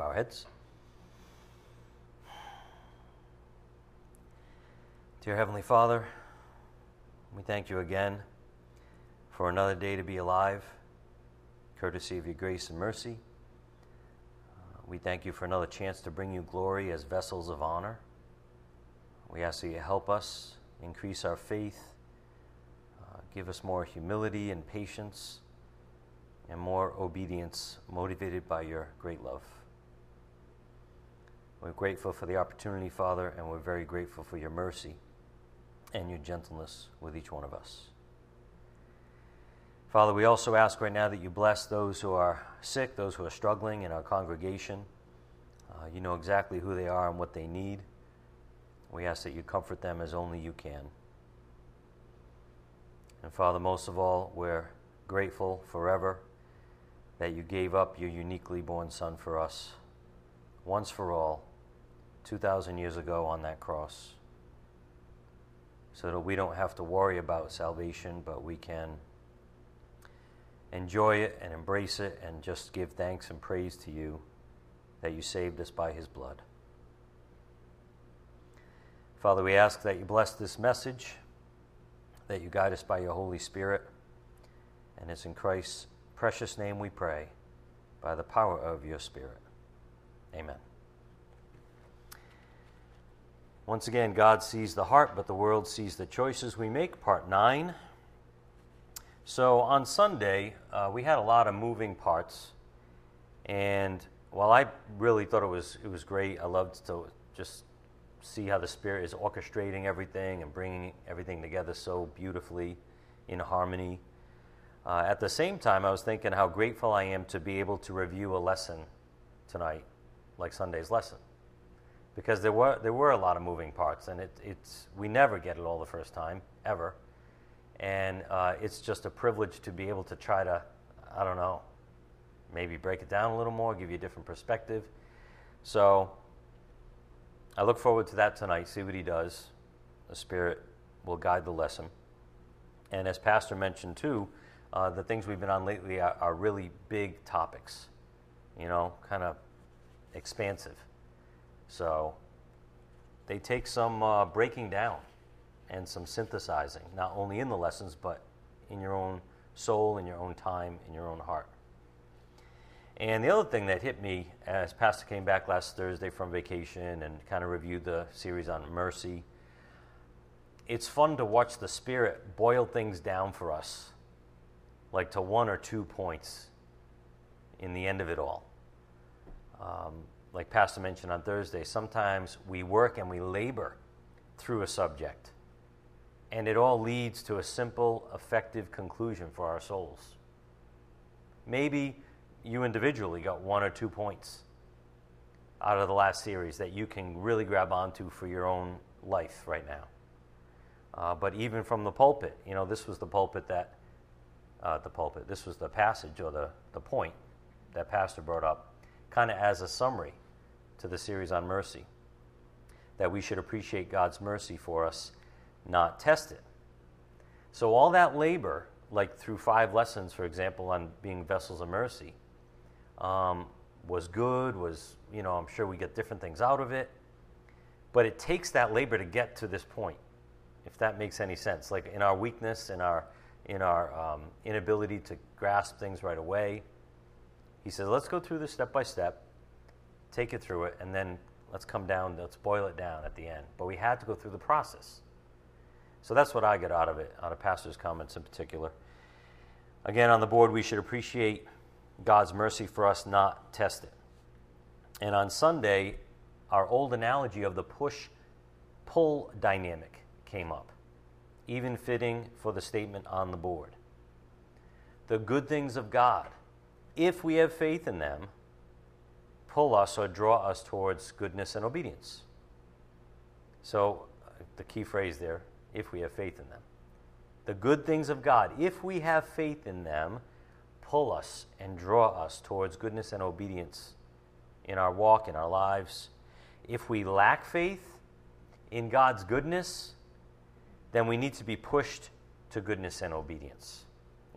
bow heads. Dear Heavenly Father, we thank you again for another day to be alive, courtesy of your grace and mercy. We thank you for another chance to bring you glory as vessels of honor. We ask that you help us increase our faith, give us more humility and patience, and more obedience motivated by your great love. We're grateful for the opportunity, Father, and we're very grateful for your mercy and your gentleness with each one of us. Father, we also ask right now that you bless those who are sick, those who are struggling in our congregation. You know exactly who they are and what they need. We ask that you comfort them as only you can. And Father, most of all, we're grateful forever that you gave up your uniquely born Son for us once for all 2,000 years ago on that cross, so that we don't have to worry about salvation, but we can enjoy it and embrace it and just give thanks and praise to you that you saved us by his blood. Father, we ask that you bless this message, that you guide us by your Holy Spirit, and it's in Christ's precious name we pray, by the power of your Spirit. Amen. Once again, God sees the heart, but the world sees the choices we make, part 9. So on Sunday, we had a lot of moving parts, and while I really thought it was great, I loved to just see how the Spirit is orchestrating everything and bringing everything together so beautifully in harmony. At the same time, I was thinking how grateful I am to be able to review a lesson tonight, like Sunday's lesson, because there were a lot of moving parts, and it's we never get it all the first time ever. And it's just a privilege to be able to try to, I don't know, maybe break it down a little more, give you a different perspective. So I look forward to that tonight, see what he does. The Spirit will guide the lesson. And as Pastor mentioned too, the things we've been on lately are really big topics, you know, kind of expansive. So they take some breaking down and some synthesizing, not only in the lessons, but in your own soul, in your own time, in your own heart. And the other thing that hit me as Pastor came back last Thursday from vacation and kind of reviewed the series on mercy, it's fun to watch the Spirit boil things down for us, like to 1 or 2 points in the end of it all. Like Pastor mentioned on Thursday, sometimes we work and we labor through a subject, and it all leads to a simple, effective conclusion for our souls. Maybe you individually got 1 or 2 points out of the last series that you can really grab onto for your own life right now. But even from the pulpit, you know, this was the pulpit that, this was the passage or the point that Pastor brought up, kind of as a summary to the series on mercy, that we should appreciate God's mercy for us, not test it. So all that labor, like through 5 lessons, for example, on being vessels of mercy, was good, was, you know, I'm sure we get different things out of it, but it takes that labor to get to this point, if that makes any sense. Like in our weakness, in our inability to grasp things right away, he says, let's go through this step by step, take it through it, and then let's come down, let's boil it down at the end. But we had to go through the process. So that's what I get out of it, out of Pastor's comments in particular. Again, on the board, we should appreciate God's mercy for us, not test it. And on Sunday, our old analogy of the push-pull dynamic came up, even fitting for the statement on the board. The good things of God, if we have faith in them, pull us or draw us towards goodness and obedience. So the key phrase there, if we have faith in them. The good things of God, if we have faith in them, pull us and draw us towards goodness and obedience in our walk, in our lives. If we lack faith in God's goodness, then we need to be pushed to goodness and obedience.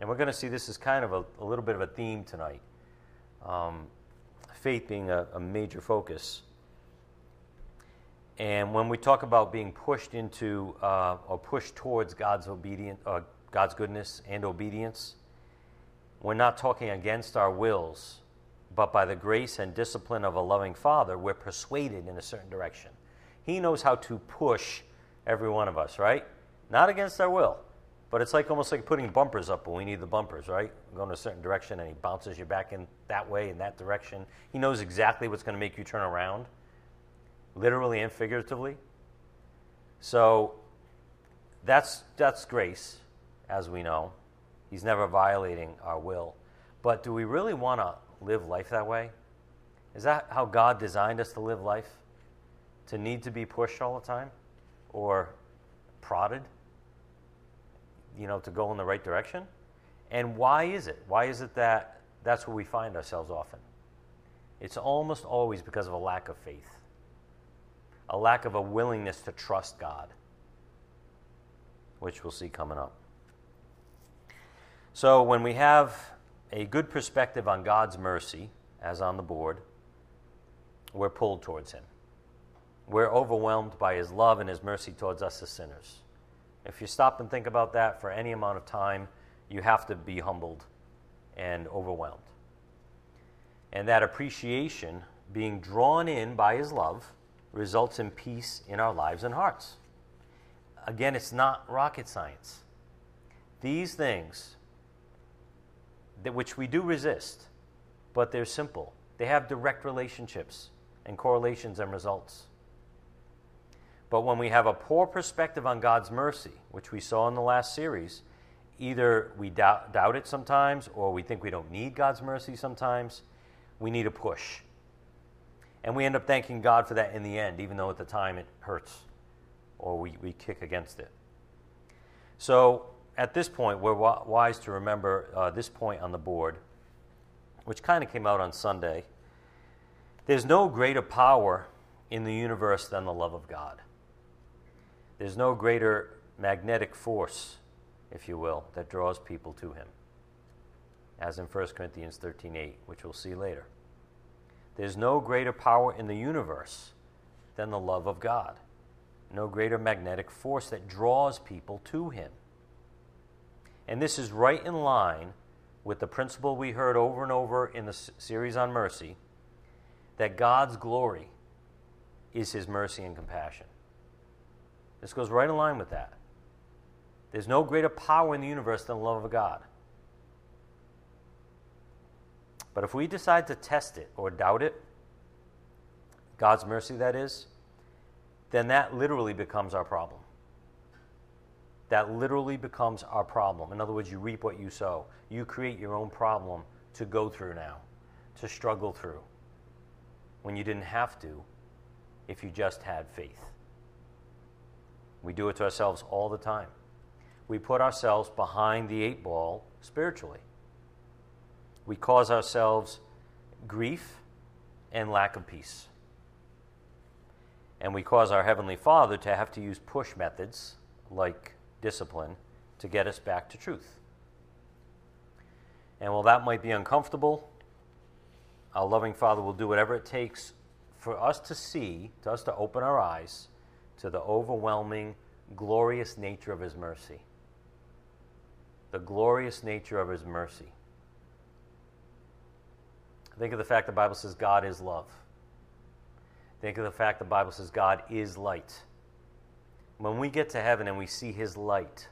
And we're going to see this is kind of a little bit of a theme tonight. faith being a major focus. And when we talk about being pushed into or pushed towards God's goodness and obedience, we're not talking against our wills, but by the grace and discipline of a loving Father, we're persuaded in a certain direction. He knows how to push every one of us, right? Not against our will, but it's like almost like putting bumpers up when we need the bumpers, right? We're going in a certain direction, and he bounces you back in that way, in that direction. He knows exactly what's going to make you turn around, literally and figuratively. So that's grace, as we know. He's never violating our will. But do we really want to live life that way? Is that how God designed us to live life? To need to be pushed all the time? Or prodded, to go in the right direction? And why is it? Why is it that that's where we find ourselves often? It's almost always because of a lack of faith. A lack of a willingness to trust God, which we'll see coming up. So when we have a good perspective on God's mercy, as on the board, we're pulled towards him. We're overwhelmed by his love and his mercy towards us as sinners. If you stop and think about that for any amount of time, you have to be humbled and overwhelmed. And that appreciation, being drawn in by his love, results in peace in our lives and hearts. Again, it's not rocket science. These things, that which we do resist, but they're simple. They have direct relationships and correlations and results. But when we have a poor perspective on God's mercy, which we saw in the last series, either we doubt it sometimes, or we think we don't need God's mercy sometimes. We need a push. And we end up thanking God for that in the end, even though at the time it hurts, or we kick against it. So at this point, we're wise to remember this point on the board, which kind of came out on Sunday. There's no greater power in the universe than the love of God. There's no greater magnetic force, if you will, that draws people to him, as in 1 Corinthians 13:8, which we'll see later. There's no greater power in the universe than the love of God. No greater magnetic force that draws people to him. And this is right in line with the principle we heard over and over in the series on mercy, that God's glory is his mercy and compassion. This goes right in line with that. There's no greater power in the universe than the love of God. But if we decide to test it or doubt it, God's mercy that is, then that literally becomes our problem. That literally becomes our problem. In other words, you reap what you sow. You create your own problem to go through now, to struggle through, when you didn't have to if you just had faith. We do it to ourselves all the time. We put ourselves behind the 8 ball spiritually. We cause ourselves grief and lack of peace. And we cause our Heavenly Father to have to use push methods, like discipline, to get us back to truth. And while that might be uncomfortable, our loving Father will do whatever it takes for us to see, to us to open our eyes to the overwhelming, glorious nature of his mercy. The glorious nature of his mercy. Think of the fact the Bible says God is love. Think of the fact the Bible says God is light. When we get to heaven and we see his light,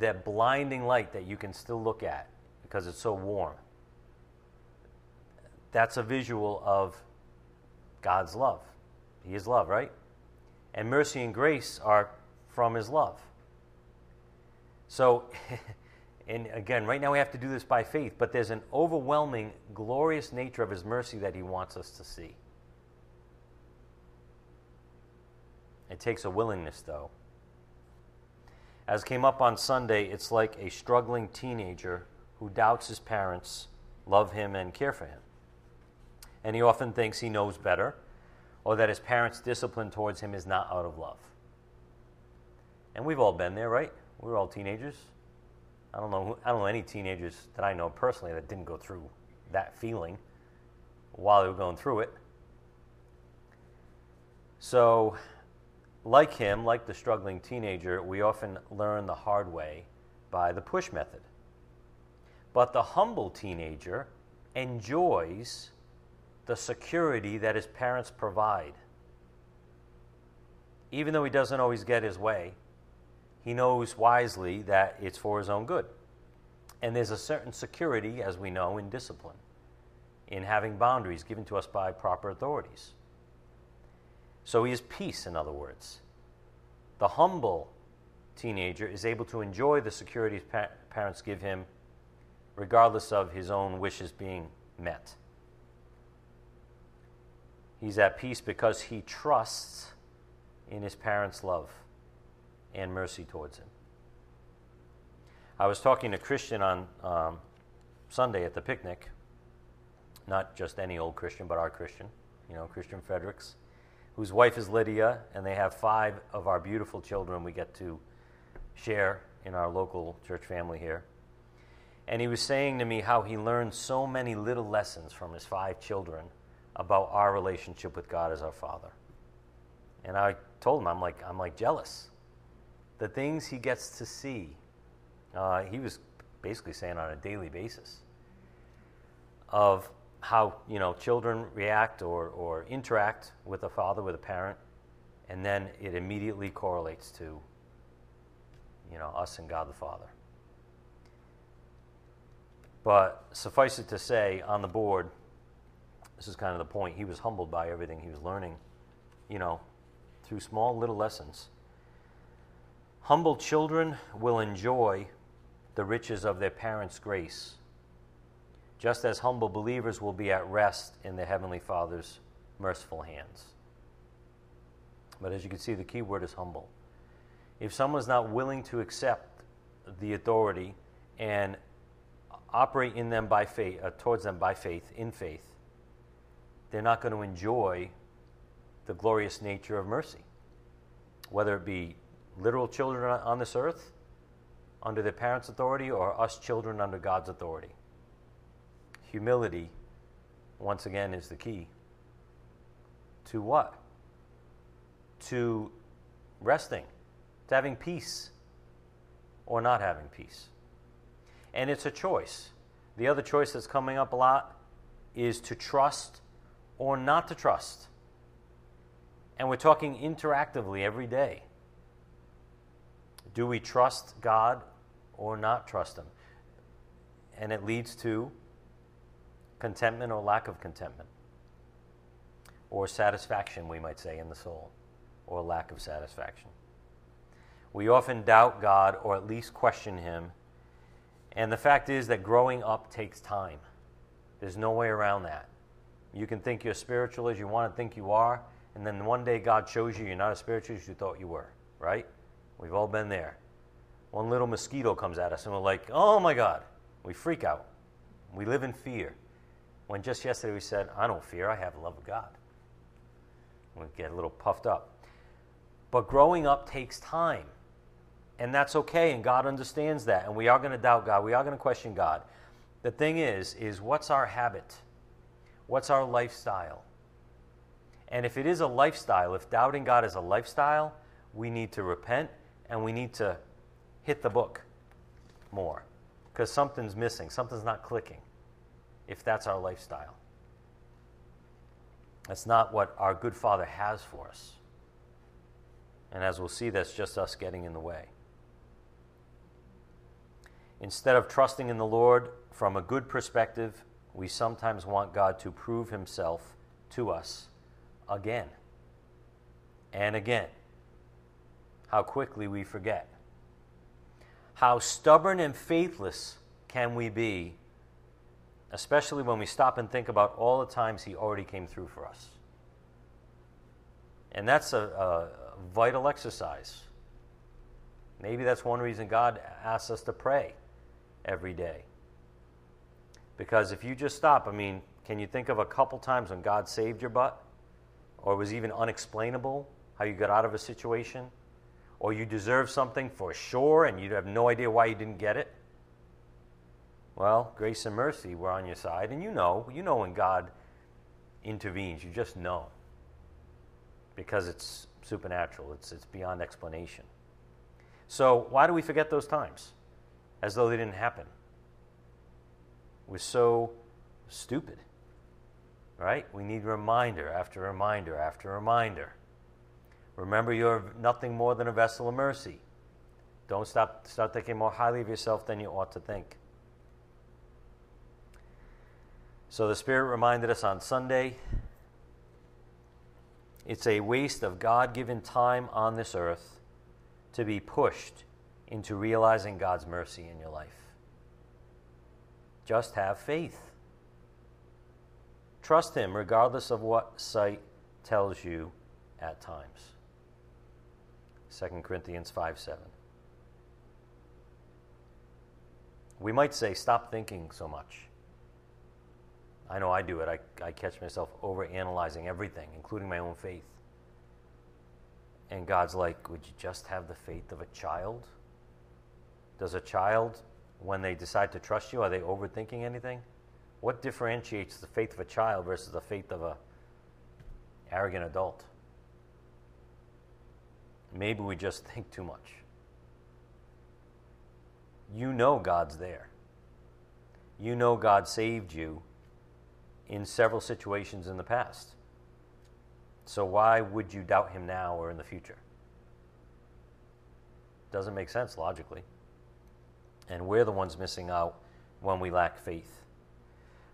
that blinding light that you can still look at because it's so warm, that's a visual of God's love. He is love, right? And mercy and grace are from his love. So and again, right now we have to do this by faith, but there's an overwhelming, glorious nature of his mercy that he wants us to see. It takes a willingness, though. As came up on Sunday, it's like a struggling teenager who doubts his parents love him and care for him. And he often thinks he knows better, or that his parents' discipline towards him is not out of love. And we've all been there, right? We were all teenagers. I don't know any teenagers that I know personally that didn't go through that feeling while they were going through it. So like him, like the struggling teenager, we often learn the hard way by the push method. But the humble teenager enjoys the security that his parents provide. Even though he doesn't always get his way, he knows wisely that it's for his own good. And there's a certain security, as we know, in discipline, in having boundaries given to us by proper authorities. So he is peace, in other words. The humble teenager is able to enjoy the security his parents give him, regardless of his own wishes being met. He's at peace because he trusts in his parents' love and mercy towards him. I was talking to Christian on Sunday at the picnic, not just any old Christian, but our Christian, you know, Christian Fredericks, whose wife is Lydia, and they have 5 of our beautiful children we get to share in our local church family here. And he was saying to me how he learned so many little lessons from his 5 children about our relationship with God as our Father. And I told him, I'm like jealous. The things he gets to see, he was basically saying on a daily basis, of how, you know, children react or interact with a father, with a parent, and then it immediately correlates to, you know, us and God the Father. But suffice it to say, on the board, this is kind of the point, he was humbled by everything he was learning, you know, through small little lessons. Humble children will enjoy the riches of their parents' grace, just as humble believers will be at rest in their Heavenly Father's merciful hands. But as you can see, the key word is humble. If someone's not willing to accept the authority and operate in them by faith, towards them by faith, in faith, they're not going to enjoy the glorious nature of mercy, whether it be literal children on this earth under their parents' authority or us children under God's authority. Humility, once again, is the key. To what? To resting, to having peace or not having peace. And it's a choice. The other choice that's coming up a lot is to trust or not to trust. And we're talking interactively every day. Do we trust God or not trust Him? And it leads to contentment or lack of contentment, or satisfaction, we might say, in the soul, or lack of satisfaction. We often doubt God or at least question Him, and the fact is that growing up takes time. There's no way around that. You can think you're spiritual as you want to think you are, and then one day God shows you you're not as spiritual as you thought you were, right? We've all been there. One little mosquito comes at us, and we're like, oh, my God. We freak out. We live in fear. When just yesterday we said, I don't fear, I have the love of God. We get a little puffed up. But growing up takes time, and that's okay, and God understands that, and we are going to doubt God. We are going to question God. The thing is what's our habit? What's our lifestyle? And if it is a lifestyle, if doubting God is a lifestyle, we need to repent, and we need to hit the book more, because something's missing. Something's not clicking if that's our lifestyle. That's not what our good Father has for us. And as we'll see, that's just us getting in the way. Instead of trusting in the Lord from a good perspective, we sometimes want God to prove Himself to us again and again. How quickly we forget. How stubborn and faithless can we be, especially when we stop and think about all the times He already came through for us. And that's a vital exercise. Maybe that's one reason God asks us to pray every day. Because if you just stop, I mean, can you think of a couple times when God saved your butt? Or it was even unexplainable how you got out of a situation? Or you deserve something for sure, and you have no idea why you didn't get it. Well, grace and mercy were on your side, and you know when God intervenes, you just know, because it's supernatural, it's beyond explanation. So why do we forget those times, as though they didn't happen? We're so stupid, right? We need reminder after reminder after reminder. Remember, you're nothing more than a vessel of mercy. Don't start thinking more highly of yourself than you ought to think. So the Spirit reminded us on Sunday, it's a waste of God-given time on this earth to be pushed into realizing God's mercy in your life. Just have faith. Trust Him regardless of what sight tells you at times. 2 Corinthians 5:7. We might say, stop thinking so much. I know I do it. I catch myself overanalyzing everything, including my own faith. And God's like, would you just have the faith of a child? Does a child, when they decide to trust you, are they overthinking anything? What differentiates the faith of a child versus the faith of an arrogant adult? Maybe we just think too much. You know God's there. You know God saved you in several situations in the past. So why would you doubt Him now or in the future? Doesn't make sense logically. And we're the ones missing out when we lack faith.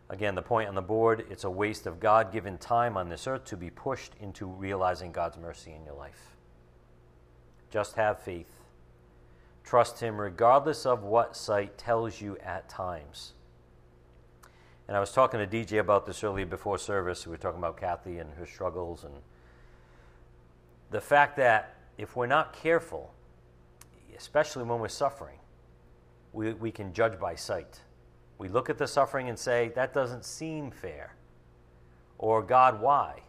Again, the point on the board, it's a waste of God-given time on this earth to be pushed into realizing God's mercy in your life. Just have faith. Trust Him regardless of what sight tells you at times. And I was talking to DJ about this earlier before service. We were talking about Kathy and her struggles and the fact that if we're not careful, especially when we're suffering, we can judge by sight. We look at the suffering and say, that doesn't seem fair. Or, God, why?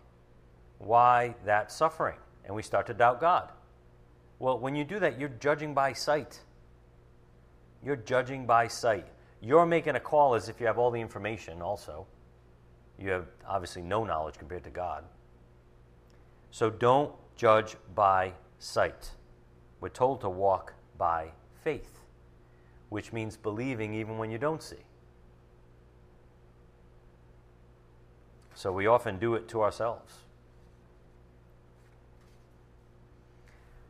Why that suffering? And we start to doubt God. Well, when you do that, you're judging by sight. You're judging by sight. You're making a call as if you have all the information also. You have obviously no knowledge compared to God. So don't judge by sight. We're told to walk by faith, which means believing even when you don't see. So we often do it to ourselves.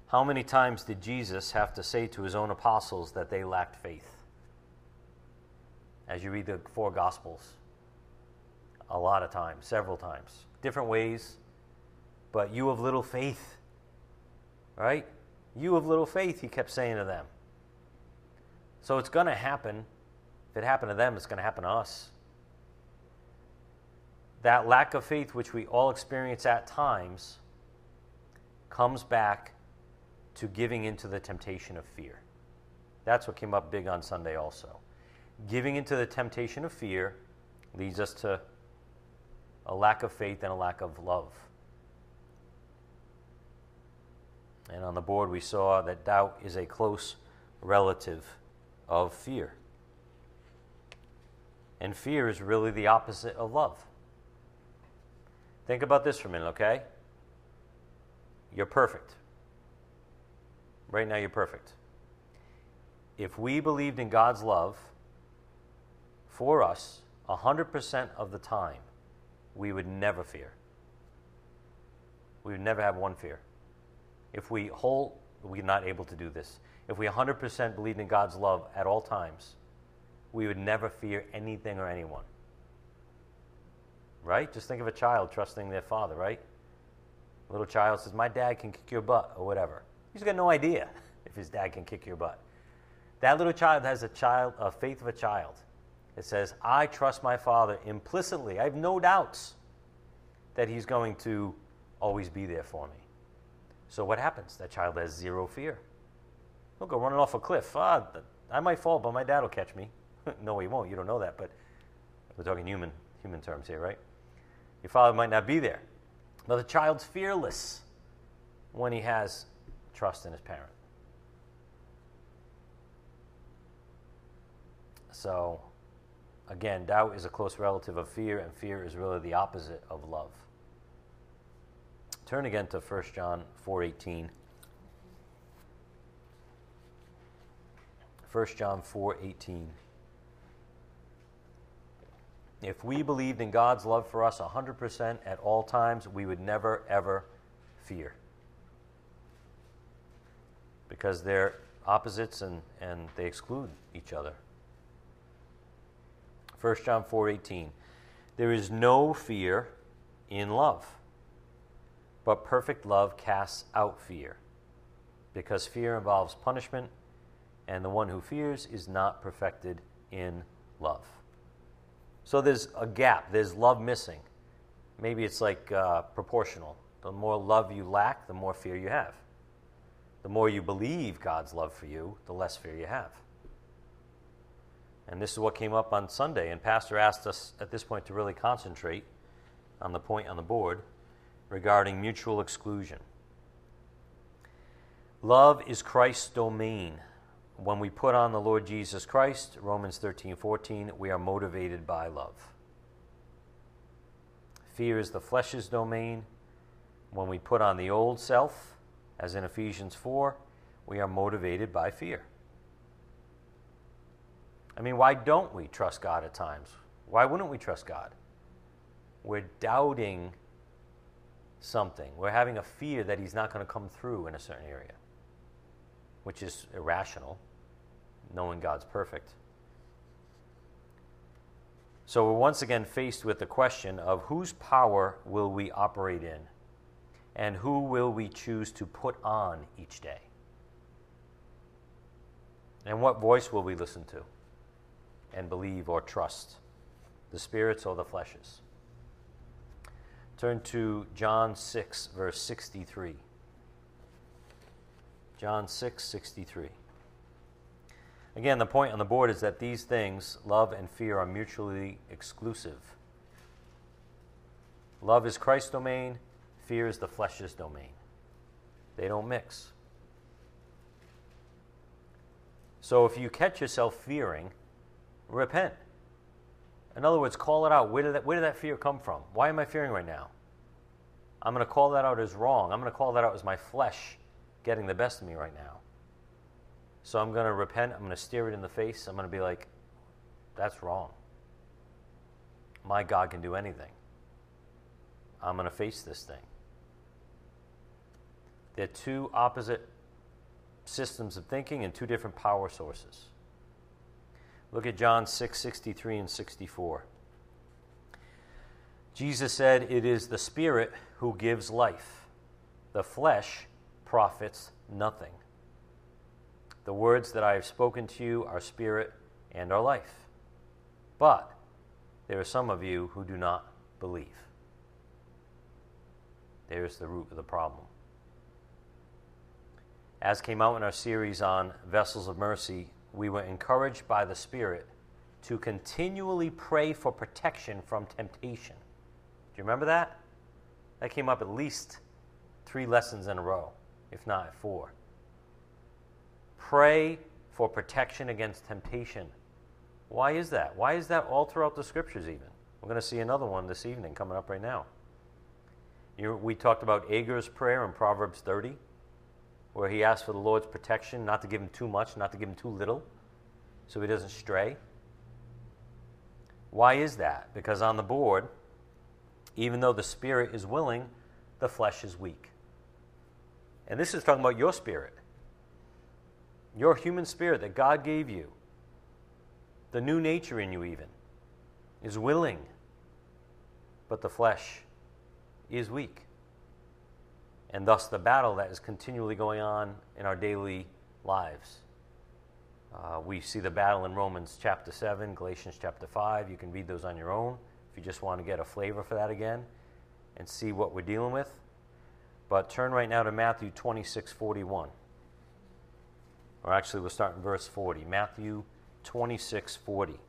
How many times did Jesus have to say to His own apostles that they lacked faith? As you read the four Gospels, a lot of times, several times, different ways, but you of little faith, right? You of little faith, He kept saying to them. So it's going to happen. If it happened to them, it's going to happen to us. That lack of faith, which we all experience at times, comes back to giving into the temptation of fear. That's what came up big on Sunday also. Giving into the temptation of fear leads us to a lack of faith and a lack of love. And on the board we saw that doubt is a close relative of fear. And fear is really the opposite of love. Think about this for a minute, okay? You're perfect. Right now you're perfect. If we believed in God's love for us, 100% of the time, we would never fear. We would never have one fear. If we're not able to do this. If we 100% believed in God's love at all times, we would never fear anything or anyone. Right? Just think of a child trusting their father, right? A little child says, my dad can kick your butt, or whatever. He's got no idea if his dad can kick your butt. That little child has a faith of a child. It says, I trust my Father implicitly. I have no doubts that He's going to always be there for me. So what happens? That child has zero fear. He'll go running off a cliff. I might fall, but my dad will catch me. No, he won't. You don't know that, but we're talking human terms here, right? Your father might not be there. But the child's fearless when he has trust in his parent. So Again, doubt is a close relative of fear, and fear is really the opposite of love. Turn again to 1 John 4:18. 1 John 4:18. If we believed in God's love for us 100% at all times, we would never, ever fear. Because they're opposites and they exclude each other. 1 John 4:18. There is no fear in love, but perfect love casts out fear, because fear involves punishment, and the one who fears is not perfected in love. So there's a gap. There's love missing. Maybe it's like proportional. The more love you lack, the more fear you have. The more you believe God's love for you, the less fear you have. And this is what came up on Sunday, and Pastor asked us at this point to really concentrate on the point on the board regarding mutual exclusion. Love is Christ's domain. When we put on the Lord Jesus Christ, Romans 13:14, we are motivated by love. Fear is the flesh's domain. When we put on the old self, as in Ephesians 4, we are motivated by fear. I mean, why don't we trust God at times? Why wouldn't we trust God? We're doubting something. We're having a fear that He's not going to come through in a certain area, which is irrational, knowing God's perfect. So we're once again faced with the question of whose power will we operate in, and who will we choose to put on each day? And what voice will we listen to and believe or trust, the spirits or the fleshes? Turn to John 6, verse 63. John 6:63. Again, the point on the board is that these things, love and fear, are mutually exclusive. Love is Christ's domain. Fear is the flesh's domain. They don't mix. So if you catch yourself fearing, repent. In other words, call it out. Where did that fear come from? Why am I fearing right now? I'm going to call that out as wrong. I'm going to call that out as my flesh getting the best of me right now. So I'm going to repent. I'm going to stare it in the face. I'm going to be like, that's wrong. My God can do anything. I'm going to face this thing. They're two opposite systems of thinking and two different power sources. Look at John 6:63 and 64. Jesus said, "It is the Spirit who gives life. The flesh profits nothing. The words that I have spoken to you are spirit and are life. But there are some of you who do not believe." There's the root of the problem. As came out in our series on Vessels of Mercy, we were encouraged by the Spirit to continually pray for protection from temptation. Do you remember that? That came up at least 3 lessons in a row, if not 4. Pray for protection against temptation. Why is that? Why is that all throughout the Scriptures even? We're going to see another one this evening coming up right now. We talked about Agur's prayer in Proverbs 30, where he asked for the Lord's protection, not to give him too much, not to give him too little, so he doesn't stray. Why is that? Because on the board, even though the Spirit is willing, the flesh is weak. And this is talking about your spirit, your human spirit that God gave you. The new nature in you even is willing, but the flesh is weak. And thus the battle that is continually going on in our daily lives. We see the battle in Romans chapter 7, Galatians chapter 5. You can read those on your own if you just want to get a flavor for that again and see what we're dealing with. But turn right now to Matthew 26:41. Or actually, we'll start in verse 40. Matthew 26:40.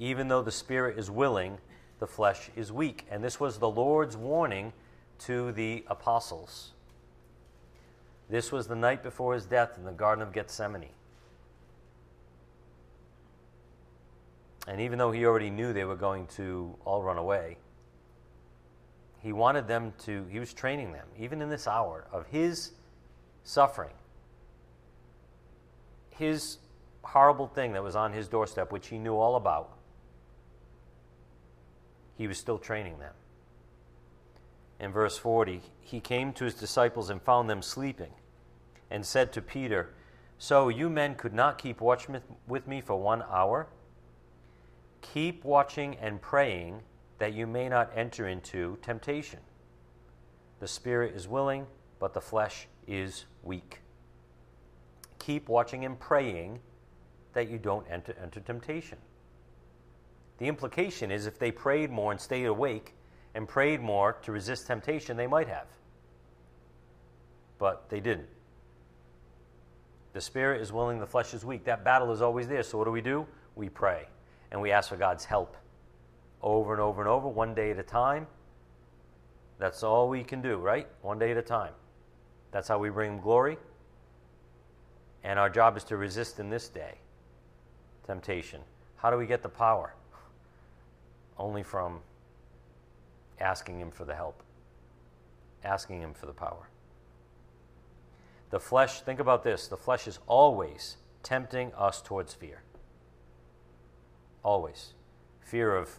Even though the Spirit is willing, the flesh is weak. And this was the Lord's warning to the apostles. This was the night before His death in the Garden of Gethsemane. And even though he already knew they were going to all run away, he wanted them to, he was training them, even in this hour of his suffering, his horrible thing that was on his doorstep, which he knew all about, he was still training them. In verse 40, he came to his disciples and found them sleeping and said to Peter, "So you men could not keep watch with me for 1 hour? Keep watching and praying that you may not enter into temptation. The spirit is willing, but the flesh is weak." Keep watching and praying that you don't enter temptation. The implication is if they prayed more and stayed awake and prayed more to resist temptation, they might have. But they didn't. The spirit is willing, the flesh is weak. That battle is always there. So what do? We pray. And we ask for God's help over and over and over, one day at a time. That's all we can do, right? One day at a time. That's how we bring him glory. And our job is to resist in this day temptation. How do we get the power? Only from asking him for the help, asking him for the power. The flesh, think about this, the flesh is always tempting us towards fear. Always. Fear of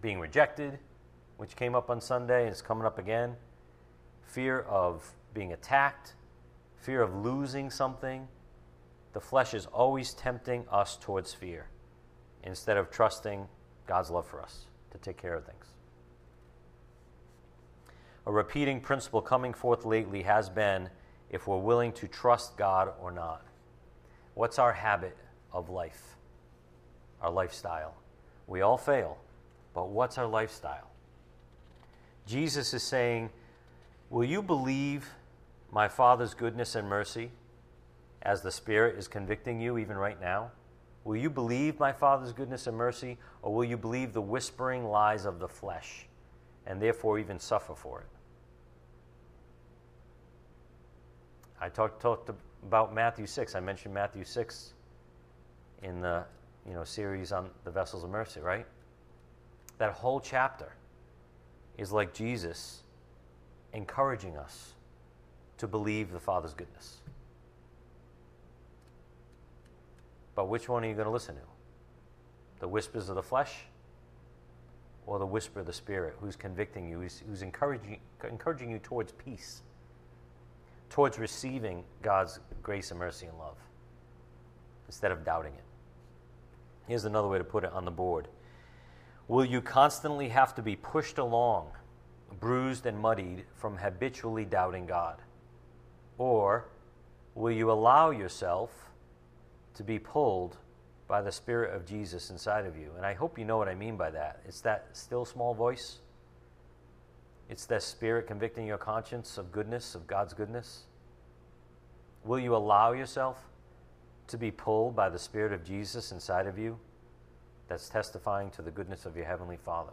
being rejected, which came up on Sunday and it's coming up again. Fear of being attacked. Fear of losing something. The flesh is always tempting us towards fear instead of trusting God's love for us to take care of things. A repeating principle coming forth lately has been if we're willing to trust God or not. What's our habit of life? Our lifestyle. We all fail, but what's our lifestyle? Jesus is saying, will you believe my Father's goodness and mercy as the Spirit is convicting you even right now? Will you believe my Father's goodness and mercy, or will you believe the whispering lies of the flesh and therefore even suffer for it? I talked about Matthew 6. I mentioned Matthew 6 in the series on the vessels of mercy, right? That whole chapter is like Jesus encouraging us to believe the Father's goodness. But which one are you going to listen to? The whispers of the flesh or the whisper of the Spirit who's convicting you, who's encouraging you towards peace, towards receiving God's grace and mercy and love instead of doubting it? Here's another way to put it on the board. Will you constantly have to be pushed along, bruised and muddied from habitually doubting God? Or will you allow yourself to be pulled by the Spirit of Jesus inside of you? And I hope you know what I mean by that. It's that still small voice. It's that Spirit convicting your conscience of goodness, of God's goodness. Will you allow yourself to be pulled by the Spirit of Jesus inside of you that's testifying to the goodness of your Heavenly Father?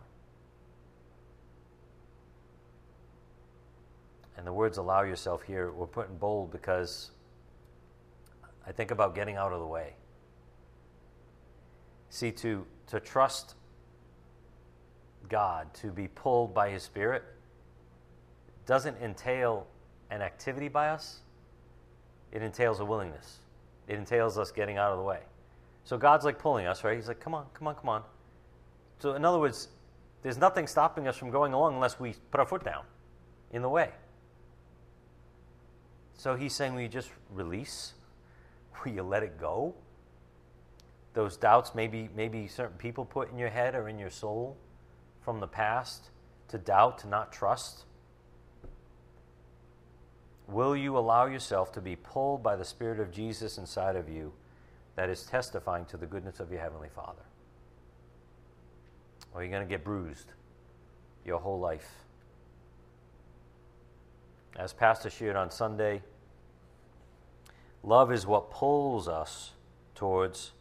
And the words "allow yourself" here were put in bold because I think about getting out of the way. See, to trust God, to be pulled by His Spirit, doesn't entail an activity by us. It entails a willingness. It entails us getting out of the way. So God's like pulling us, right? He's like, come on, come on, come on. So in other words, there's nothing stopping us from going along unless we put our foot down in the way. So he's saying, will you just release? Will you let it go? Those doubts maybe certain people put in your head or in your soul from the past, to doubt, to not trust. Will you allow yourself to be pulled by the Spirit of Jesus inside of you that is testifying to the goodness of your Heavenly Father? Or are you going to get bruised your whole life? As Pastor shared on Sunday, love is what pulls us towards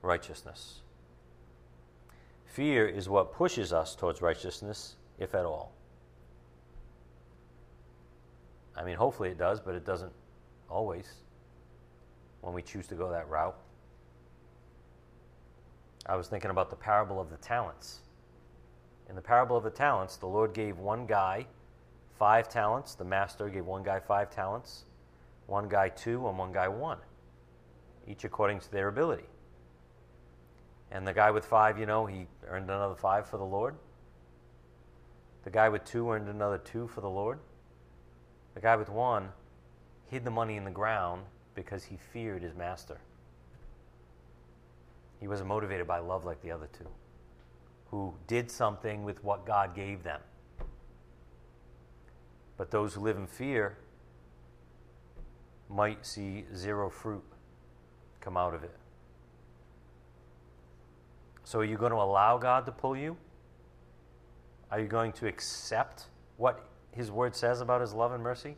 righteousness. Fear is what pushes us towards righteousness, if at all. I mean, hopefully it does, but it doesn't always when we choose to go that route. I was thinking about the parable of the talents. In the parable of the talents, the Lord gave one guy 5 talents. The master gave one guy 5 talents, one guy 2, and one guy 1, each according to their ability. And the guy with 5, you know, he earned another 5 for the Lord. The guy with 2 earned another 2 for the Lord. The guy with 1 hid the money in the ground because he feared his master. He wasn't motivated by love like the other 2, who did something with what God gave them. But those who live in fear might see 0 fruit come out of it. So are you going to allow God to pull you? Are you going to accept what His Word says about His love and mercy?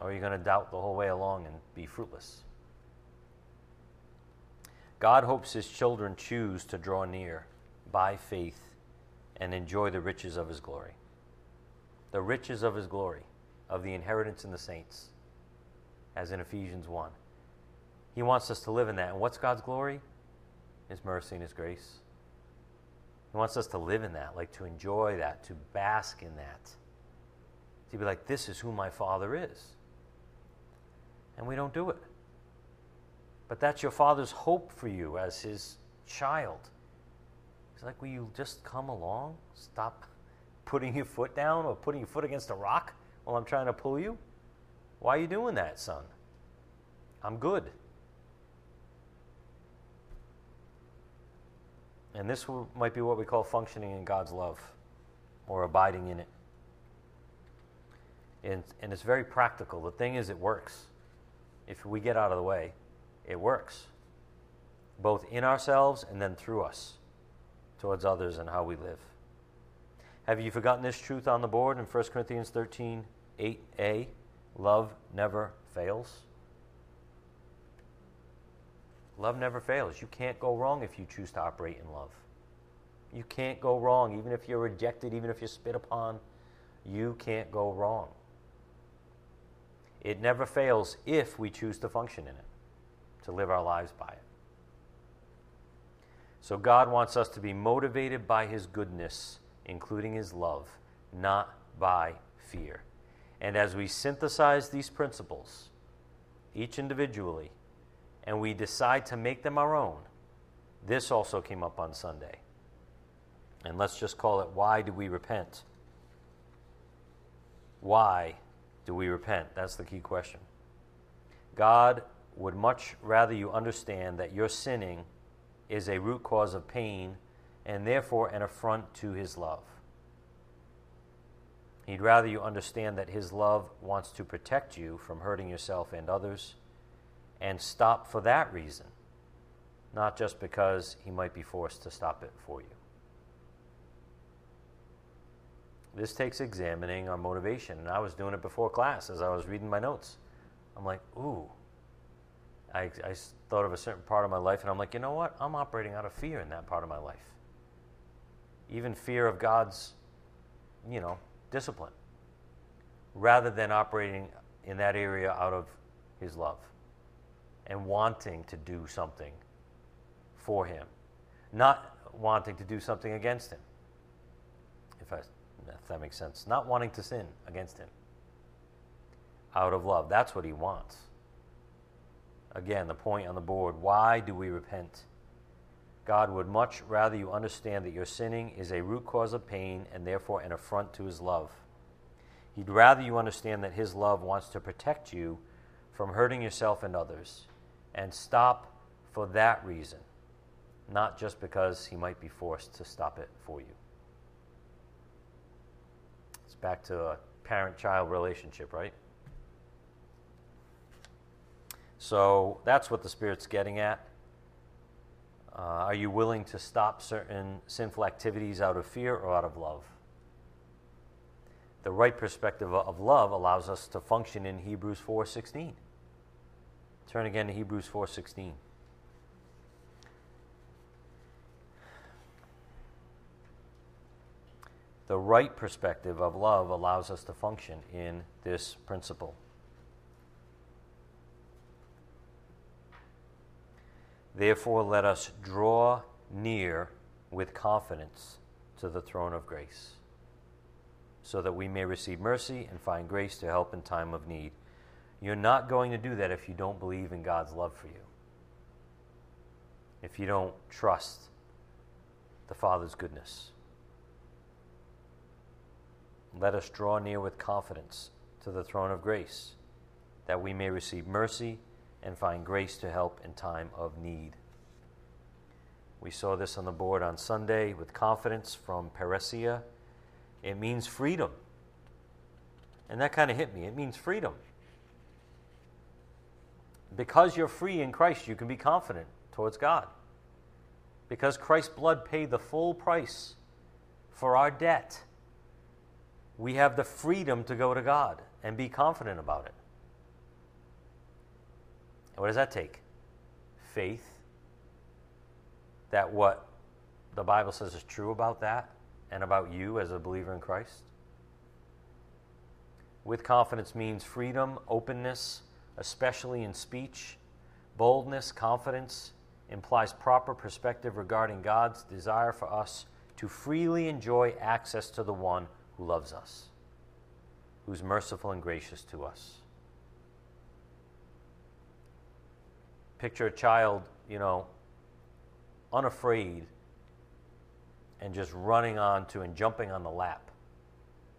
Or are you going to doubt the whole way along and be fruitless? God hopes His children choose to draw near by faith and enjoy the riches of His glory. The riches of His glory, of the inheritance in the saints, as in Ephesians 1. He wants us to live in that. And what's God's glory? His mercy and His grace. He wants us to live in that, like to enjoy that, to bask in that. To be like, this is who my Father is. And we don't do it. But that's your Father's hope for you as His child. He's like, will you just come along? Stop putting your foot down or putting your foot against a rock while I'm trying to pull you? Why are you doing that, son? I'm good. And this might be what we call functioning in God's love or abiding in it. And it's very practical. The thing is, it works. If we get out of the way, it works, both in ourselves and then through us, towards others and how we live. Have you forgotten this truth on the board in 1 Corinthians 13:8a? Love never fails. Love never fails. You can't go wrong if you choose to operate in love. You can't go wrong, even if you're rejected, even if you're spit upon. You can't go wrong. It never fails if we choose to function in it, to live our lives by it. So God wants us to be motivated by His goodness, including His love, not by fear. And as we synthesize these principles, each individually, and we decide to make them our own, this also came up on Sunday. And let's just call it, why do we repent? Why do we repent? That's the key question. God would much rather you understand that your sinning is a root cause of pain and therefore an affront to His love. He'd rather you understand that His love wants to protect you from hurting yourself and others, and stop for that reason, not just because He might be forced to stop it for you. This takes examining our motivation, and I was doing it before class as I was reading my notes. I'm like, ooh. I thought of a certain part of my life, and I'm like, you know what? I'm operating out of fear in that part of my life. Even fear of God's, discipline, rather than operating in that area out of His love and wanting to do something for Him, not wanting to do something against Him. If that makes sense. Not wanting to sin against Him. Out of love. That's what He wants. Again, the point on the board, why do we repent? God would much rather you understand that your sinning is a root cause of pain and therefore an affront to His love. He'd rather you understand that His love wants to protect you from hurting yourself and others, and stop for that reason, not just because He might be forced to stop it for you. It's back to a parent-child relationship, right? So that's what the Spirit's getting at. Are you willing to stop certain sinful activities out of fear or out of love? The right perspective of love allows us to function in Hebrews 4:16. Turn again to Hebrews 4:16. The right perspective of love allows us to function in this principle. Therefore, let us draw near with confidence to the throne of grace, so that we may receive mercy and find grace to help in time of need. You're not going to do that if you don't believe in God's love for you, if you don't trust the Father's goodness. Let us draw near with confidence to the throne of grace, that we may receive mercy and find grace to help in time of need. We saw this on the board on Sunday with confidence from parousia. It means freedom. And that kind of hit me. It means freedom. Because you're free in Christ, you can be confident towards God. Because Christ's blood paid the full price for our debt, we have the freedom to go to God and be confident about it. And what does that take? Faith that what the Bible says is true about that and about you as a believer in Christ. With confidence means freedom, openness, especially in speech. Boldness, confidence implies proper perspective regarding God's desire for us to freely enjoy access to the one who loves us, who's merciful and gracious to us. Picture a child, unafraid and just running onto and jumping on the lap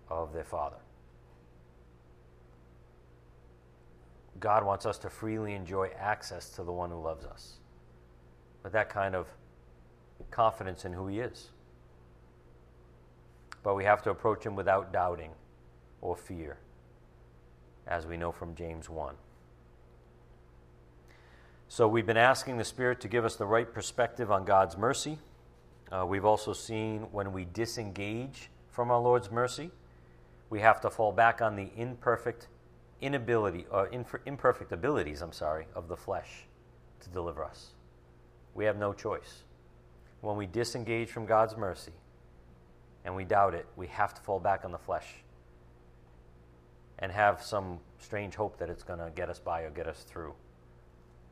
of their father. God wants us to freely enjoy access to the one who loves us, with that kind of confidence in who he is. But we have to approach him without doubting or fear, as we know from James 1. So we've been asking the Spirit to give us the right perspective on God's mercy. We've also seen when we disengage from our Lord's mercy, we have to fall back on the imperfect abilities, of the flesh to deliver us. We have no choice. When we disengage from God's mercy and we doubt it, we have to fall back on the flesh and have some strange hope that it's going to get us by or get us through,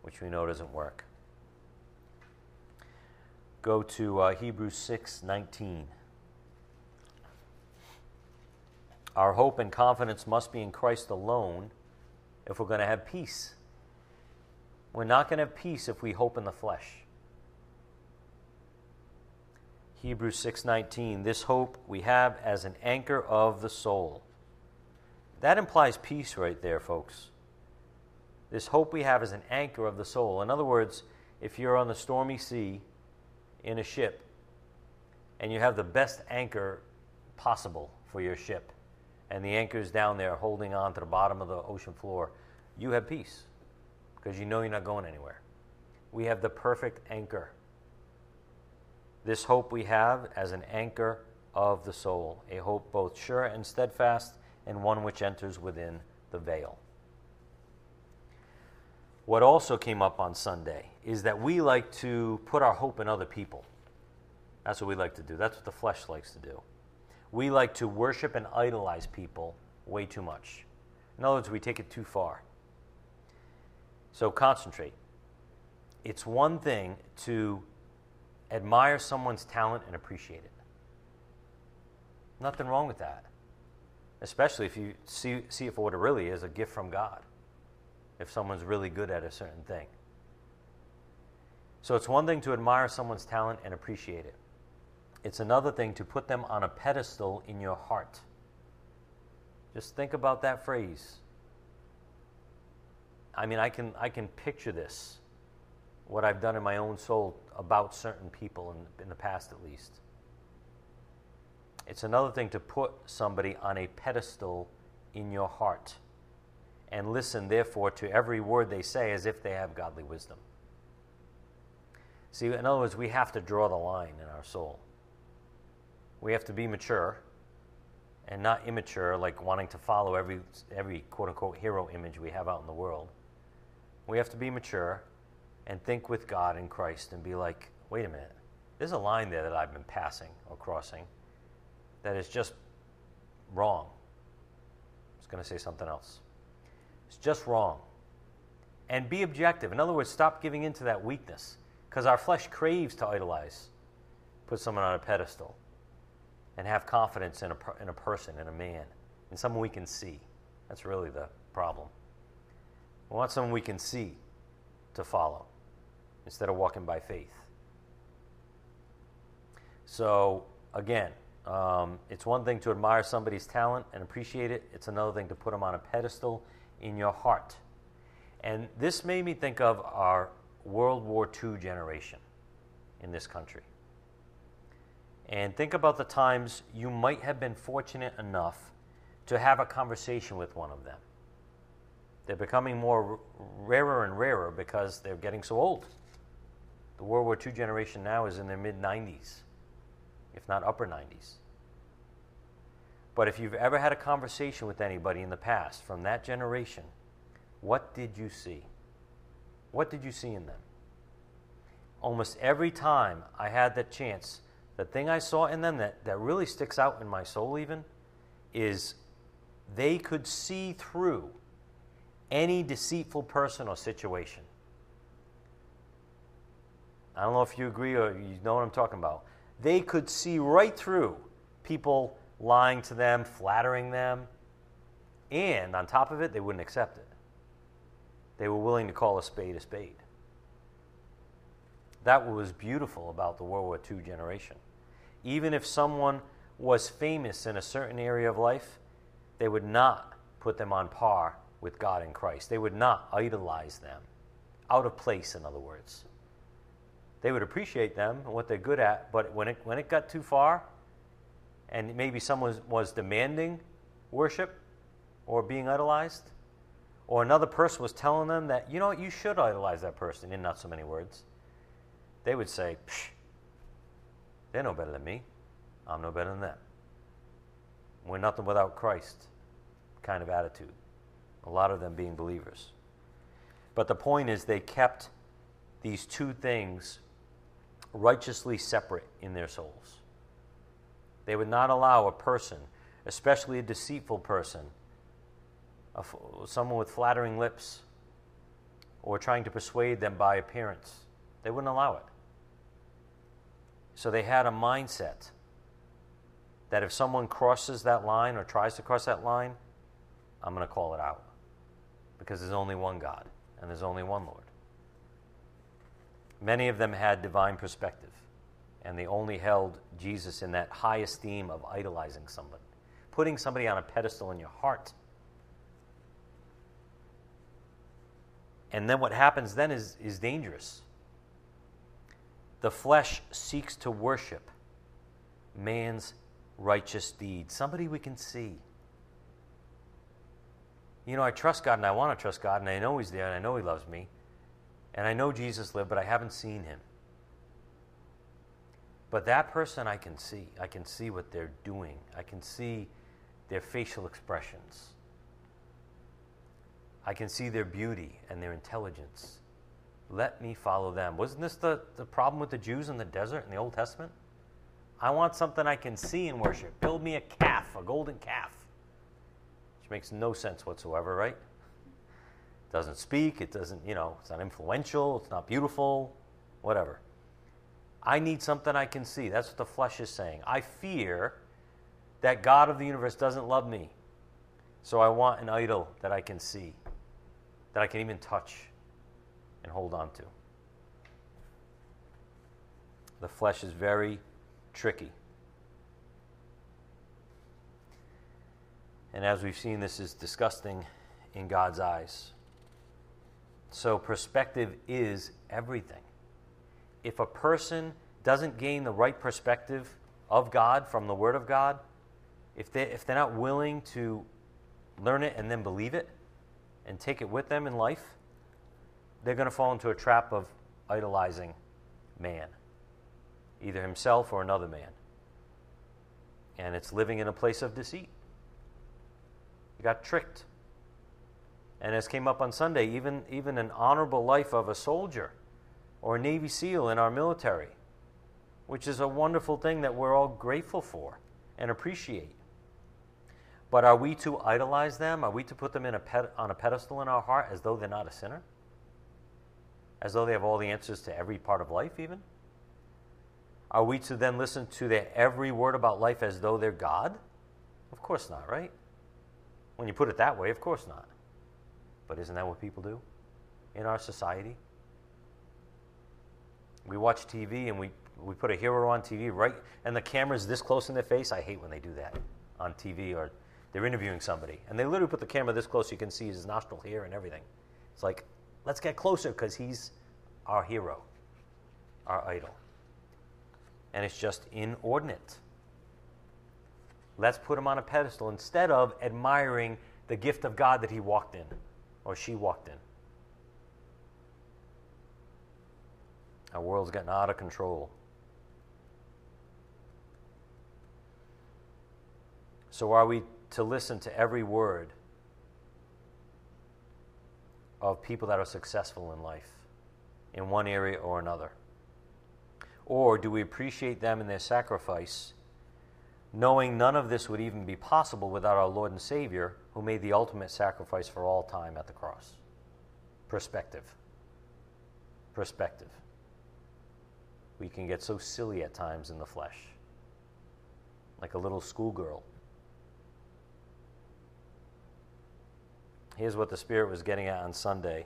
which we know doesn't work. Go to Hebrews 6:19. Our hope and confidence must be in Christ alone if we're going to have peace. We're not going to have peace if we hope in the flesh. Hebrews 6:19, this hope we have as an anchor of the soul. That implies peace right there, folks. This hope we have is an anchor of the soul. In other words, if you're on the stormy sea in a ship and you have the best anchor possible for your ship and the anchor's down there holding on to the bottom of the ocean floor, you have peace because you know you're not going anywhere. We have the perfect anchor. This hope we have as an anchor of the soul, a hope both sure and steadfast, and one which enters within the veil. What also came up on Sunday is that we like to put our hope in other people. That's what we like to do. That's what the flesh likes to do. We like to worship and idolize people way too much. In other words, we take it too far. So concentrate. It's one thing to admire someone's talent and appreciate it. Nothing wrong with that, especially if you see it for what it really is, a gift from God. If someone's really good at a certain thing. So it's one thing to admire someone's talent and appreciate it. It's another thing to put them on a pedestal in your heart. Just think about that phrase. I mean, I can picture this, what I've done in my own soul about certain people in the past at least. It's another thing to put somebody on a pedestal in your heart, and listen, therefore, to every word they say as if they have godly wisdom. See, in other words, we have to draw the line in our soul. We have to be mature and not immature, like wanting to follow every quote-unquote hero image we have out in the world. We have to be mature and think with God and Christ and be like, wait a minute, there's a line there that I've been passing or crossing that is just wrong. I was going to say something else. It's just wrong. And be objective. In other words, stop giving in to that weakness. Because our flesh craves to idolize, put someone on a pedestal, and have confidence in a person, in a man, in someone we can see. That's really the problem. We want someone we can see to follow instead of walking by faith. So, again, it's one thing to admire somebody's talent and appreciate it. It's another thing to put them on a pedestal in your heart. And this made me think of our World War II generation in this country. And think about the times you might have been fortunate enough to have a conversation with one of them. They're becoming more rarer and rarer because they're getting so old. The World War II generation now is in their mid-90s, if not upper 90s. But if you've ever had a conversation with anybody in the past from that generation, what did you see? What did you see in them? Almost every time I had that chance, the thing I saw in them that really sticks out in my soul even is they could see through any deceitful person or situation. I don't know if you agree or you know what I'm talking about. They could see right through people lying to them, flattering them, and on top of it, they wouldn't accept it. They were willing to call a spade a spade. That was beautiful about the World War II generation. Even if someone was famous in a certain area of life, they would not put them on par with God and Christ. They would not idolize them, out of place, in other words. They would appreciate them and what they're good at, but when it got too far, and maybe someone was demanding worship or being idolized, or another person was telling them that, you know what, you should idolize that person in not so many words, they would say, psh, they're no better than me. I'm no better than them. We're nothing without Christ kind of attitude. A lot of them being believers. But the point is they kept these two things righteously separate in their souls. They would not allow a person, especially a deceitful person, someone with flattering lips or trying to persuade them by appearance. They wouldn't allow it. So they had a mindset that if someone crosses that line or tries to cross that line, I'm going to call it out because there's only one God and there's only one Lord. Many of them had divine perspective, and they only held Jesus in that high esteem of idolizing somebody, putting somebody on a pedestal in your heart. And then what happens then is dangerous. The flesh seeks to worship man's righteous deeds, somebody we can see. You know, I trust God and I want to trust God and I know He's there and I know He loves me and I know Jesus lived, but I haven't seen Him. But that person I can see. I can see what they're doing. I can see their facial expressions. I can see their beauty and their intelligence. Let me follow them. Wasn't this the problem with the Jews in the desert in the Old Testament? I want something I can see and worship. Build me a calf, a golden calf. Which makes no sense whatsoever, right? It doesn't speak. It doesn't, you know, it's not influential. It's not beautiful. Whatever. I need something I can see. That's what the flesh is saying. I fear that God of the universe doesn't love me. So I want an idol that I can see, that I can even touch and hold on to. The flesh is very tricky. And as we've seen, this is disgusting in God's eyes. So perspective is everything. If a person doesn't gain the right perspective of God from the Word of God, if they're not willing to learn it and then believe it and take it with them in life, they're going to fall into a trap of idolizing man, either himself or another man. And it's living in a place of deceit. You got tricked. And as came up on Sunday, even an honorable life of a soldier or a Navy SEAL in our military, which is a wonderful thing that we're all grateful for and appreciate. But are we to idolize them? Are we to put them on a pedestal in our heart as though they're not a sinner? as though they have all the answers to every part of life even? Are we to then listen to their every word about life as though they're God? Of course not, right? When you put it that way, of course not. But isn't that what people do in our society? We watch TV and we put a hero on TV, right? And the camera's this close in their face. I hate when they do that on TV, or they're interviewing somebody. And they literally put the camera this close, so you can see his nostril here and everything. It's like, let's get closer because he's our hero, our idol. And it's just inordinate. Let's put him on a pedestal instead of admiring the gift of God that he walked in or she walked in. Our world's gotten out of control. So are we to listen to every word of people that are successful in life in one area or another? Or do we appreciate them and their sacrifice, knowing none of this would even be possible without our Lord and Savior, who made the ultimate sacrifice for all time at the cross? Perspective. Perspective. We can get so silly at times in the flesh, like a little schoolgirl. Here's what the Spirit was getting at on Sunday.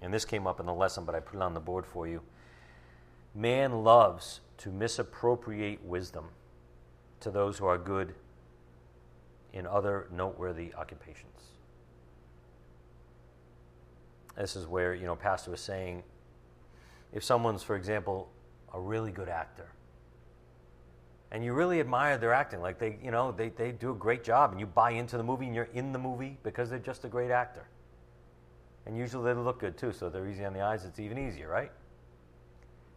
And this came up in the lesson, but I put it on the board for you. Man loves to misappropriate wisdom to those who are good in other noteworthy occupations. This is where, you know, Pastor was saying, if someone's, for example, a really good actor, and you really admire their acting, like they, you know, they do a great job, and you buy into the movie, and you're in the movie because they're just a great actor. And usually they look good too, so they're easy on the eyes, it's even easier, right?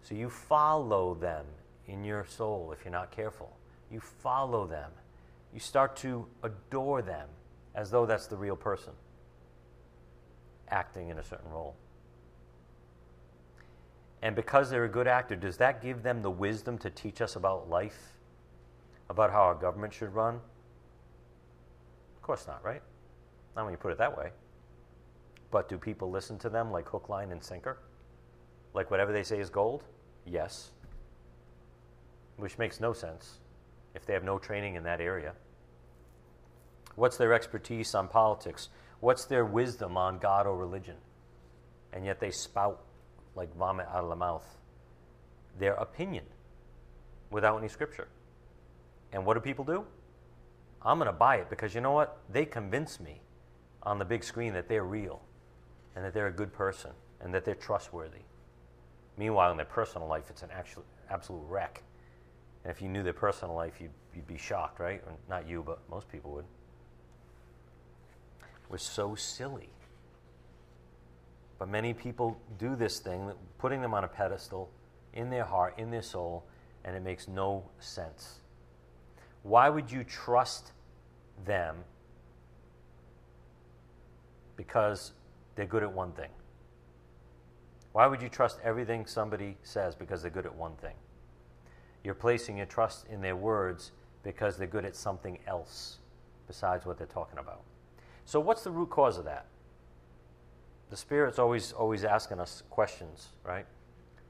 So you follow them in your soul if you're not careful. You follow them. You start to adore them as though that's the real person acting in a certain role. And because they're a good actor, does that give them the wisdom to teach us about life, about how our government should run? Of course not, right? Not when you put it that way. But do people listen to them like hook, line, and sinker? Like whatever they say is gold? Yes. Which makes no sense if they have no training in that area. What's their expertise on politics? What's their wisdom on God or religion? And yet they spout like vomit out of the mouth their opinion without any scripture. And what do people do? I'm going to buy it because you know what? They convince me on the big screen that they're real and that they're a good person and that they're trustworthy. Meanwhile, in their personal life, it's an absolute wreck. And if you knew their personal life, you'd be shocked, right? Or not you, but most people would. We're so silly. But many people do this thing, putting them on a pedestal in their heart, in their soul, and it makes no sense. Why would you trust them because they're good at one thing? Why would you trust everything somebody says because they're good at one thing? You're placing your trust in their words because they're good at something else besides what they're talking about. So what's the root cause of that? The Spirit's always asking us questions, right?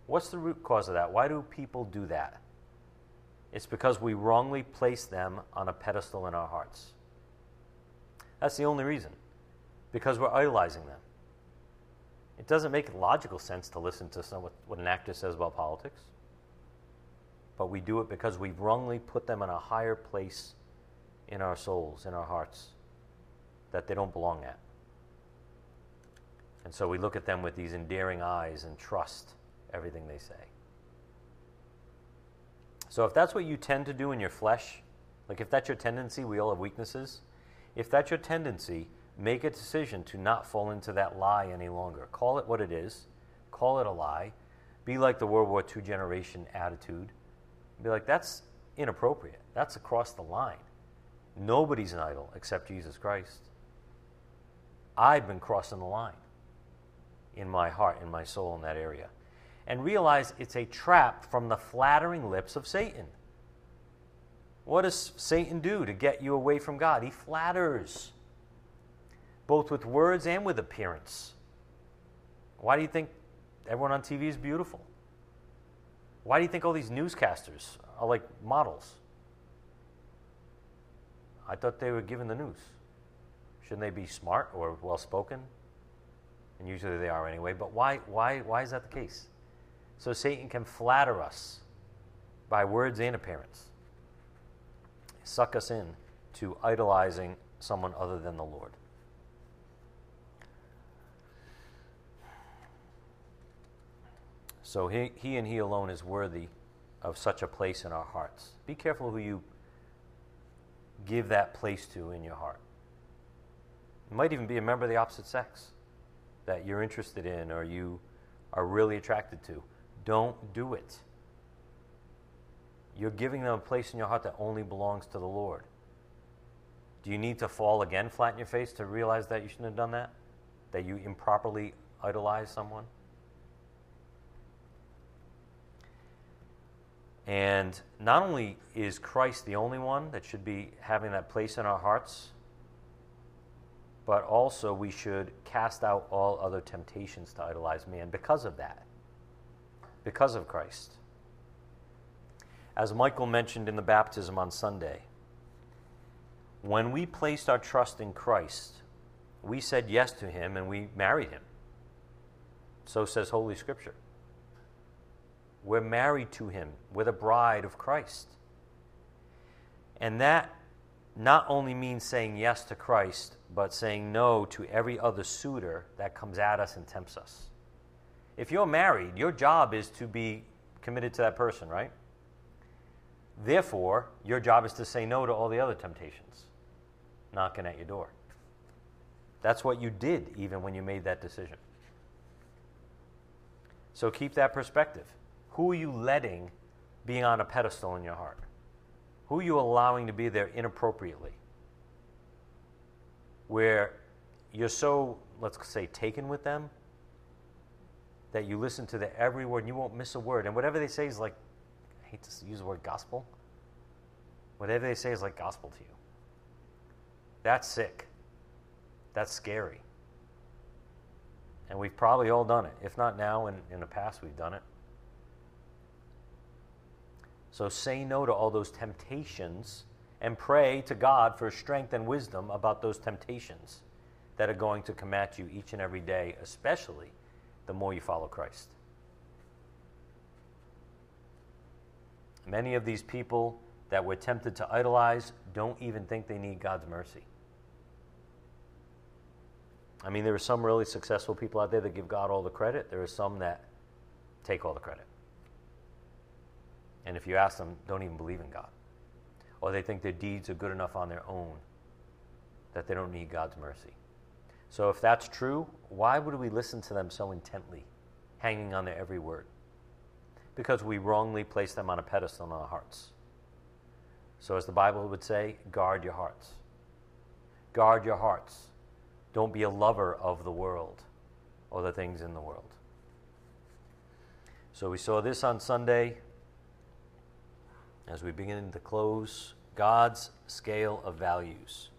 What's the root cause of that? Why do people do that? It's because we wrongly place them on a pedestal in our hearts. That's the only reason, because we're idolizing them. It doesn't make logical sense to listen to what an actor says about politics, but we do it because we've wrongly put them in a higher place in our souls, in our hearts, that they don't belong at. And so we look at them with these endearing eyes and trust everything they say. So if that's what you tend to do in your flesh, like if that's your tendency, we all have weaknesses. If that's your tendency, make a decision to not fall into that lie any longer. Call it what it is. Call it a lie. Be like the World War II generation attitude. Be like, that's inappropriate. That's across the line. Nobody's an idol except Jesus Christ. I've been crossing the line in my heart, in my soul, in that area. And realize it's a trap from the flattering lips of Satan. What does Satan do to get you away from God? He flatters, both with words and with appearance. Why do you think everyone on TV is beautiful. Why do you think all these newscasters are like models? I thought they were given the news. Shouldn't they be smart or well-spoken? And usually they are anyway, but why is that the case? So Satan can flatter us by words and appearance, suck us in to idolizing someone other than the Lord. So he and he alone is worthy of such a place in our hearts. Be careful who you give that place to in your heart. It might even be a member of the opposite sex that you're interested in or you are really attracted to. Don't do it. You're giving them a place in your heart that only belongs to the Lord. Do you need to fall again flat in your face to realize that you shouldn't have done that? That you improperly idolize someone? And not only is Christ the only one that should be having that place in our hearts, but also we should cast out all other temptations to idolize man because of that, because of Christ. As Michael mentioned in the baptism on Sunday, when we placed our trust in Christ, we said yes to him and we married him. So says Holy Scripture. We're married to him. We're the bride of Christ. And that not only means saying yes to Christ, but saying no to every other suitor that comes at us and tempts us. If you're married, your job is to be committed to that person, right? Therefore, your job is to say no to all the other temptations knocking at your door. That's what you did even when you made that decision. So keep that perspective. Who are you letting be on a pedestal in your heart? Who are you allowing to be there inappropriately? Where you're so, let's say, taken with them that you listen to their every word and you won't miss a word. And whatever they say is like, I hate to use the word gospel. Whatever they say is like gospel to you. That's sick. That's scary. And we've probably all done it. If not now, in the past we've done it. So say no to all those temptations and pray to God for strength and wisdom about those temptations that are going to come at you each and every day, especially the more you follow Christ. Many of these people that were tempted to idolize don't even think they need God's mercy. I mean, there are some really successful people out there that give God all the credit. There are some that take all the credit. And if you ask them, don't even believe in God. Or they think their deeds are good enough on their own that they don't need God's mercy. So if that's true, why would we listen to them so intently, hanging on their every word? Because we wrongly place them on a pedestal in our hearts. So as the Bible would say, guard your hearts. Guard your hearts. Don't be a lover of the world or the things in the world. So we saw this on Sunday. As we begin to close, God's scale of values.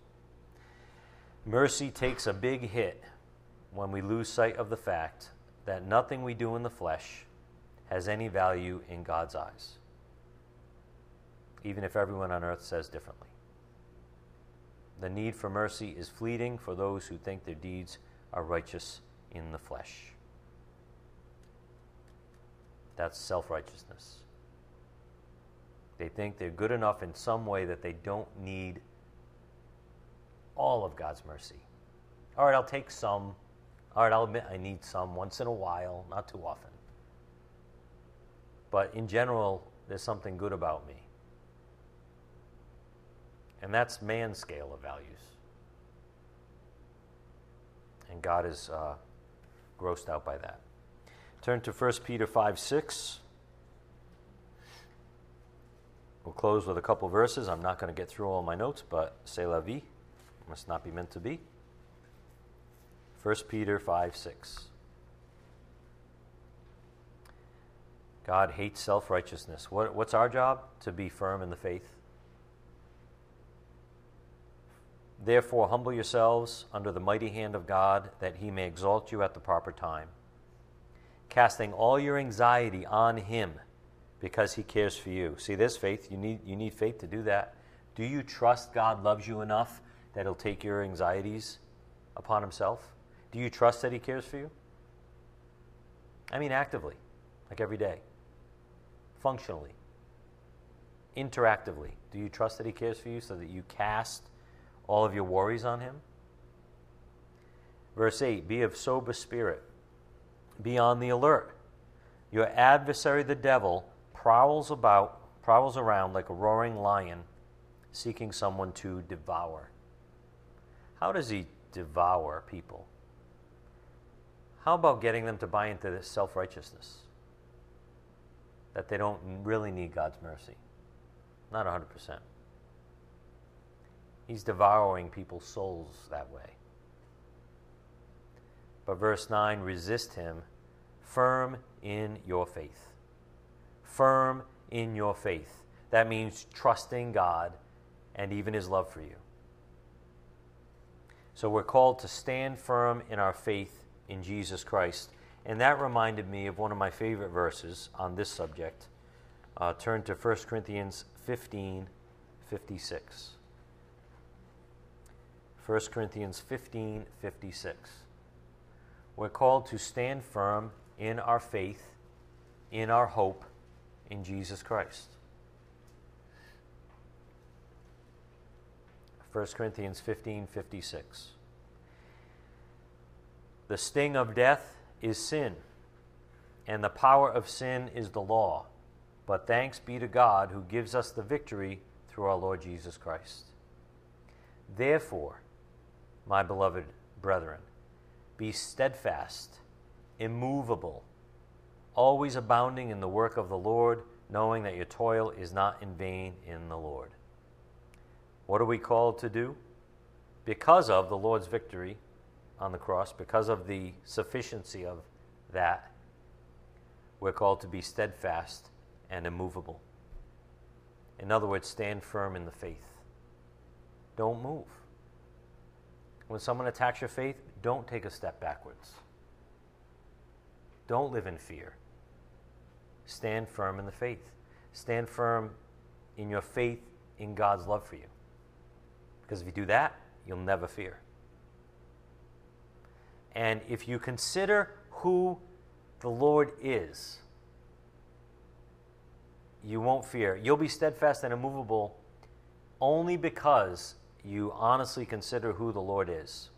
Mercy takes a big hit when we lose sight of the fact that nothing we do in the flesh has any value in God's eyes, even if everyone on earth says differently. The need for mercy is fleeting for those who think their deeds are righteous in the flesh. That's self-righteousness. They think they're good enough in some way that they don't need all of God's mercy. All right, I'll take some. All right, I'll admit I need some once in a while, not too often. But in general, there's something good about me. And that's man's scale of values. And God is grossed out by that. Turn to 1 Peter 5:6. We'll close with a couple verses. I'm not going to get through all my notes, but c'est la vie. Must not be meant to be. 1 Peter 5:6. God hates self-righteousness. What's our job? To be firm in the faith. Therefore, humble yourselves under the mighty hand of God, that he may exalt you at the proper time, casting all your anxiety on him because he cares for you. See, there's faith. You need faith to do that. Do you trust God loves you enough that he'll take your anxieties upon himself? Do you trust that he cares for you? I mean actively, like every day, functionally, interactively. Do you trust that he cares for you so that you cast all of your worries on him? Verse 8, be of sober spirit. Be on the alert. Your adversary, the devil, prowls around like a roaring lion, seeking someone to devour. How does he devour people? How about getting them to buy into this self-righteousness? That they don't really need God's mercy. Not 100%. He's devouring people's souls that way. But verse 9, resist him, firm in your faith. Firm in your faith. That means trusting God and even his love for you. So we're called to stand firm in our faith in Jesus Christ. And that reminded me of one of my favorite verses on this subject. Turn to 1 Corinthians 15:56. 1 Corinthians 15:56. We're called to stand firm in our faith, in our hope, in Jesus Christ. 1 Corinthians 15:56. The sting of death is sin, and the power of sin is the law. But thanks be to God who gives us the victory through our Lord Jesus Christ. Therefore, my beloved brethren, be steadfast, immovable, always abounding in the work of the Lord, knowing that your toil is not in vain in the Lord. What are we called to do? Because of the Lord's victory on the cross, because of the sufficiency of that, we're called to be steadfast and immovable. In other words, stand firm in the faith. Don't move. When someone attacks your faith, don't take a step backwards. Don't live in fear. Stand firm in the faith. Stand firm in your faith in God's love for you. Because if you do that, you'll never fear. And if you consider who the Lord is, you won't fear. You'll be steadfast and immovable only because you honestly consider who the Lord is.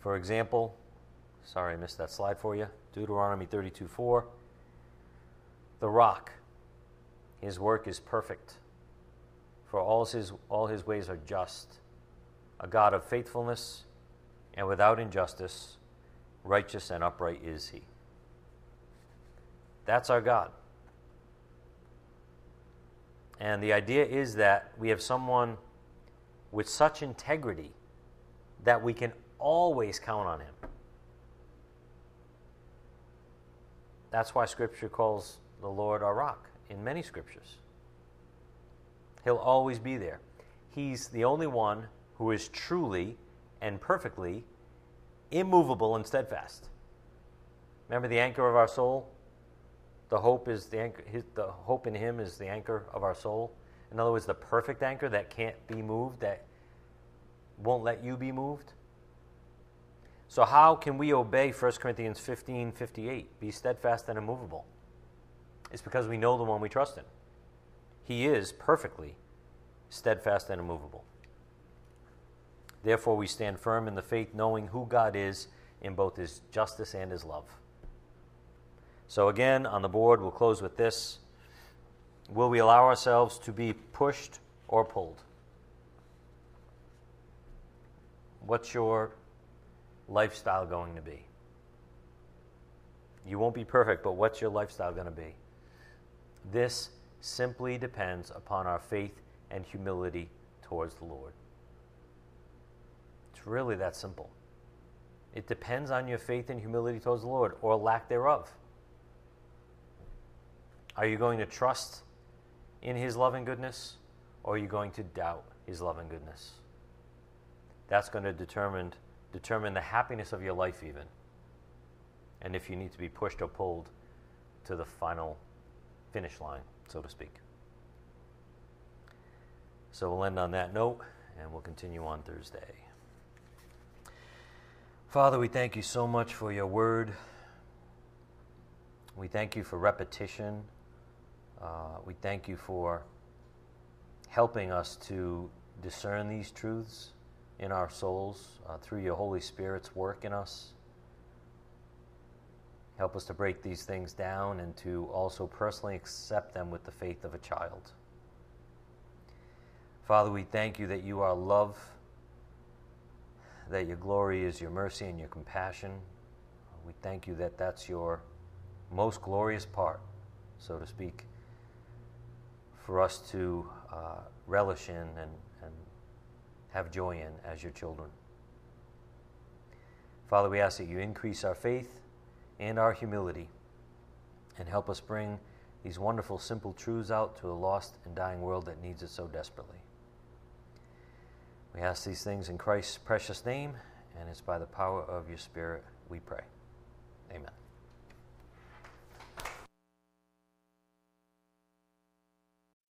For example, sorry I missed that slide for you, Deuteronomy 32:4, the rock, his work is perfect, for all his ways are just, a God of faithfulness and without injustice, righteous and upright is he. That's our God. And the idea is that we have someone with such integrity that we can always count on him. That's why Scripture calls the Lord our rock in many Scriptures. He'll always be there. He's the only one who is truly and perfectly immovable and steadfast. Remember the anchor of our soul? The hope is the anchor. The hope in him is the anchor of our soul. In other words, the perfect anchor that can't be moved, that won't let you be moved. So how can we obey 1 Corinthians 15:58? Be steadfast and immovable. It's because we know the one we trust in. He is perfectly steadfast and immovable. Therefore, we stand firm in the faith, knowing who God is in both his justice and his love. So again, on the board, we'll close with this. Will we allow ourselves to be pushed or pulled? What's your lifestyle going to be? You won't be perfect, but what's your lifestyle going to be? This simply depends upon our faith and humility towards the Lord. It's really that simple. It depends on your faith and humility towards the Lord, or lack thereof. Are you going to trust in his love and goodness, or are you going to doubt his love and goodness? That's going to determine the happiness of your life even. and if you need to be pushed or pulled to the final finish line, so to speak. So we'll end on that note, and we'll continue on Thursday. Father, we thank you so much for your word. We thank you for repetition. We thank you for helping us to discern these truths in our souls through your Holy Spirit's work in us. Help us to break these things down and to also personally accept them with the faith of a child. Father, we thank you that you are love, that your glory is your mercy and your compassion. We thank you that that's your most glorious part, so to speak, for us to relish in and have joy in as your children. Father, we ask that you increase our faith and our humility, and help us bring these wonderful, simple truths out to a lost and dying world that needs it so desperately. We ask these things in Christ's precious name, and it's by the power of your Spirit we pray. Amen.